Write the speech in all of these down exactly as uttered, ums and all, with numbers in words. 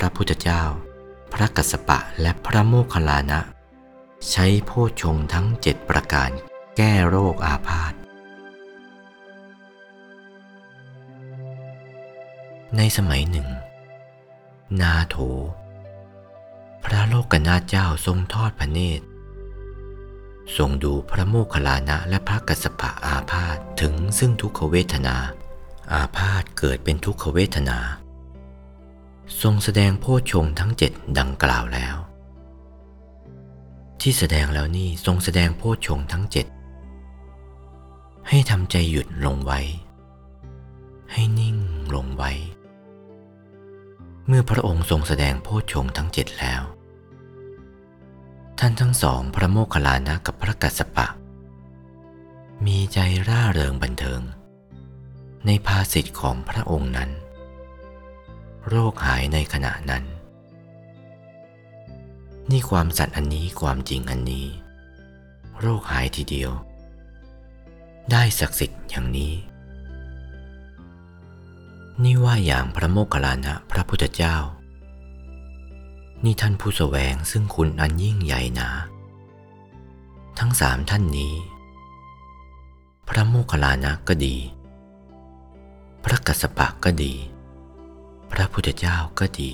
พระพุทธเจ้าพระกัสสปะและพระโมคคัลลานะใช้โภชงค์ทั้งเจ็ดประการแก้โรคอาพาธในสมัยหนึ่งนาโถพระโลกนาถเจ้าทรงทอดพระเนตรทรงดูพระโมคคัลลานะและพระกัสสปะอาพาธถึงซึ่งทุกขเวทนาอาพาธเกิดเป็นทุกขเวทนาทรงแสดงโภชงค์ทั้งเจ็ดดังกล่าวแล้วที่แสดงแล้วนี่ทรงแสดงโภชงค์ทั้งเจ็ดให้ทำใจหยุดลงไว้ให้นิ่งลงไว้เมื่อพระองค์ทรงแสดงโภชงค์ทั้งเจ็ดแล้วท่านทั้งสองพระโมคคัลลานะกับพระกัสสปะมีใจร่าเริงบันเทิงในภาสิทธิ์ของพระองค์นั้นโรคหายในขณะนั้นนี่ความสัตย์อันนี้ความจริงอันนี้โรคหายทีเดียวได้ศักดิ์สิทธิ์อย่างนี้นี่ว่าอย่างพระโมคคัลลานะพระพุทธเจ้านี่ท่านผู้แสวงซึ่งคุณอันยิ่งใหญ่หนาทั้งสามท่านนี้พระโมคคัลลานะก็ดีพระกัสสปะก็ดีพระพุทธเจ้าก็ดี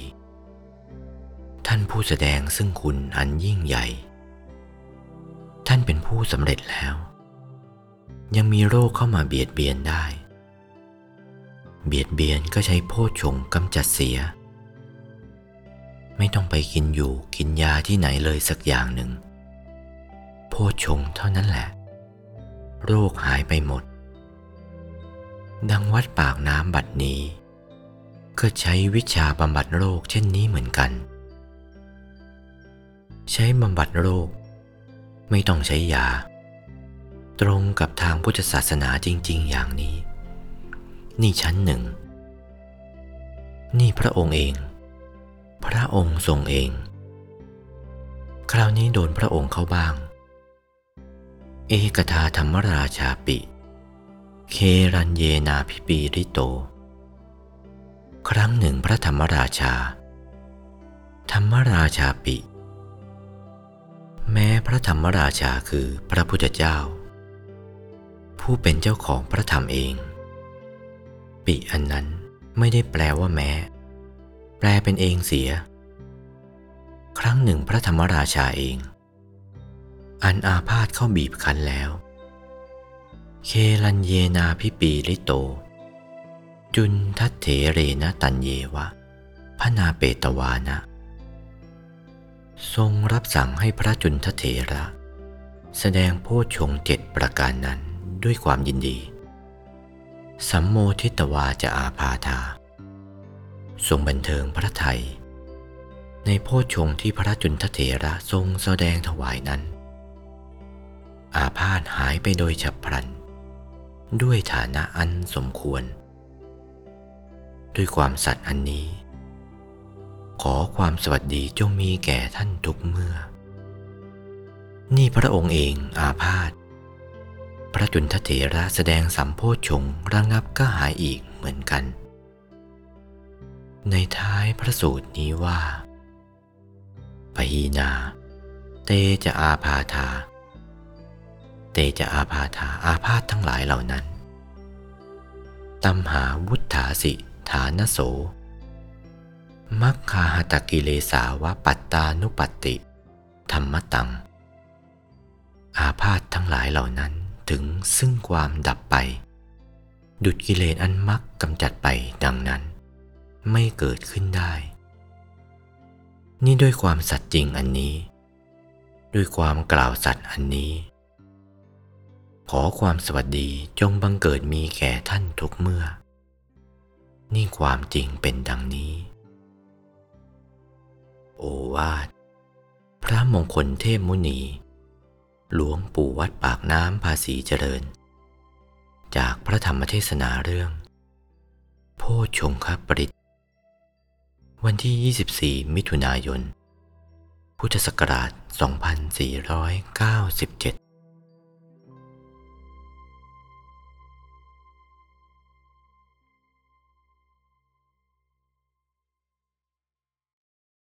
ท่านผู้แสดงซึ่งคุณอันยิ่งใหญ่ท่านเป็นผู้สำเร็จแล้วยังมีโรคเข้ามาเบียดเบียนได้เบียดเบียนก็ใช้โภชงค์กำจัดเสียไม่ต้องไปกินอยู่กินยาที่ไหนเลยสักอย่างหนึ่งโภชงค์เท่านั้นแหละโรคหายไปหมดดังวัดปากน้ำบัดนี้ก็ใช้วิชาบำบัดโรคเช่นนี้เหมือนกันใช้บำบัดโรคไม่ต้องใช้ยาตรงกับทางพุทธศาสนาจริงๆอย่างนี้นี่ชั้นหนึ่งนี่พระองค์เองพระองค์ทรงเองคราวนี้โดนพระองค์เข้าบ้างเอกทาธรรมราชาปิเครัญเยนาภิปีริโตครั้งหนึ่งพระธรรมราชาธรรมราชาปิแม้พระธรรมราชาคือพระพุทธเจ้าผู้เป็นเจ้าของพระธรรมเองปิอันนั้นไม่ได้แปลว่าแม้แปลเป็นเองเสียครั้งหนึ่งพระธรรมราชาเองอันอาพาธเข้าบีบคั้นแล้วเคลัญเยนาภิปีริโตจุนทัตเถเรนะตัญเยวะพนาเปตวานะทรงรับสั่งให้พระจุนทเถระแสดงโภชงค์เจ็ดประการนั้นด้วยความยินดีสัมโมทิตวาจะอาพาธาทรงบันเทิงพระทัยในโภชงค์ที่พระจุนทเถระทรงแสดงถวายนั้นอาพาธหายไปโดยฉับพลันด้วยฐานะอันสมควรด้วยความสัตย์อันนี้ขอความสวัสดีจงมีแก่ท่านทุกเมื่อนี่พระองค์เองอาพาธพระจุนทเถระแสดงสัมโภชงค์ระงับก็หายอีกเหมือนกันในท้ายพระสูตรนี้ว่าปหีนาเตจะอาพาธาเตจะอาพาธาอาพาธทั้งหลายเหล่านั้นตัมหาวุทธาสิฐานโสมัคคาหตกิเลสาวะปัตตานุปัตติธรรมตังอาพาธทั้งหลายเหล่านั้นถึงซึ่งความดับไปดุจกิเลสอันมักกำจัดไปดังนั้นไม่เกิดขึ้นได้นี่ด้วยความสัตย์จริงอันนี้ด้วยความกล่าวสัตย์อันนี้ขอความสวัสดีจงบังเกิดมีแก่ท่านทุกเมื่อนี่ความจริงเป็นดังนี้โอวาทพระมงคลเทพมุนีหลวงปู่วัดปากน้ำภาษีเจริญจากพระธรรมเทศนาเรื่องโภชงคปริตวันที่ยี่สิบสี่มิถุนายนพุทธศักราชสองพันสี่ร้อยเก้าสิบเจ็ด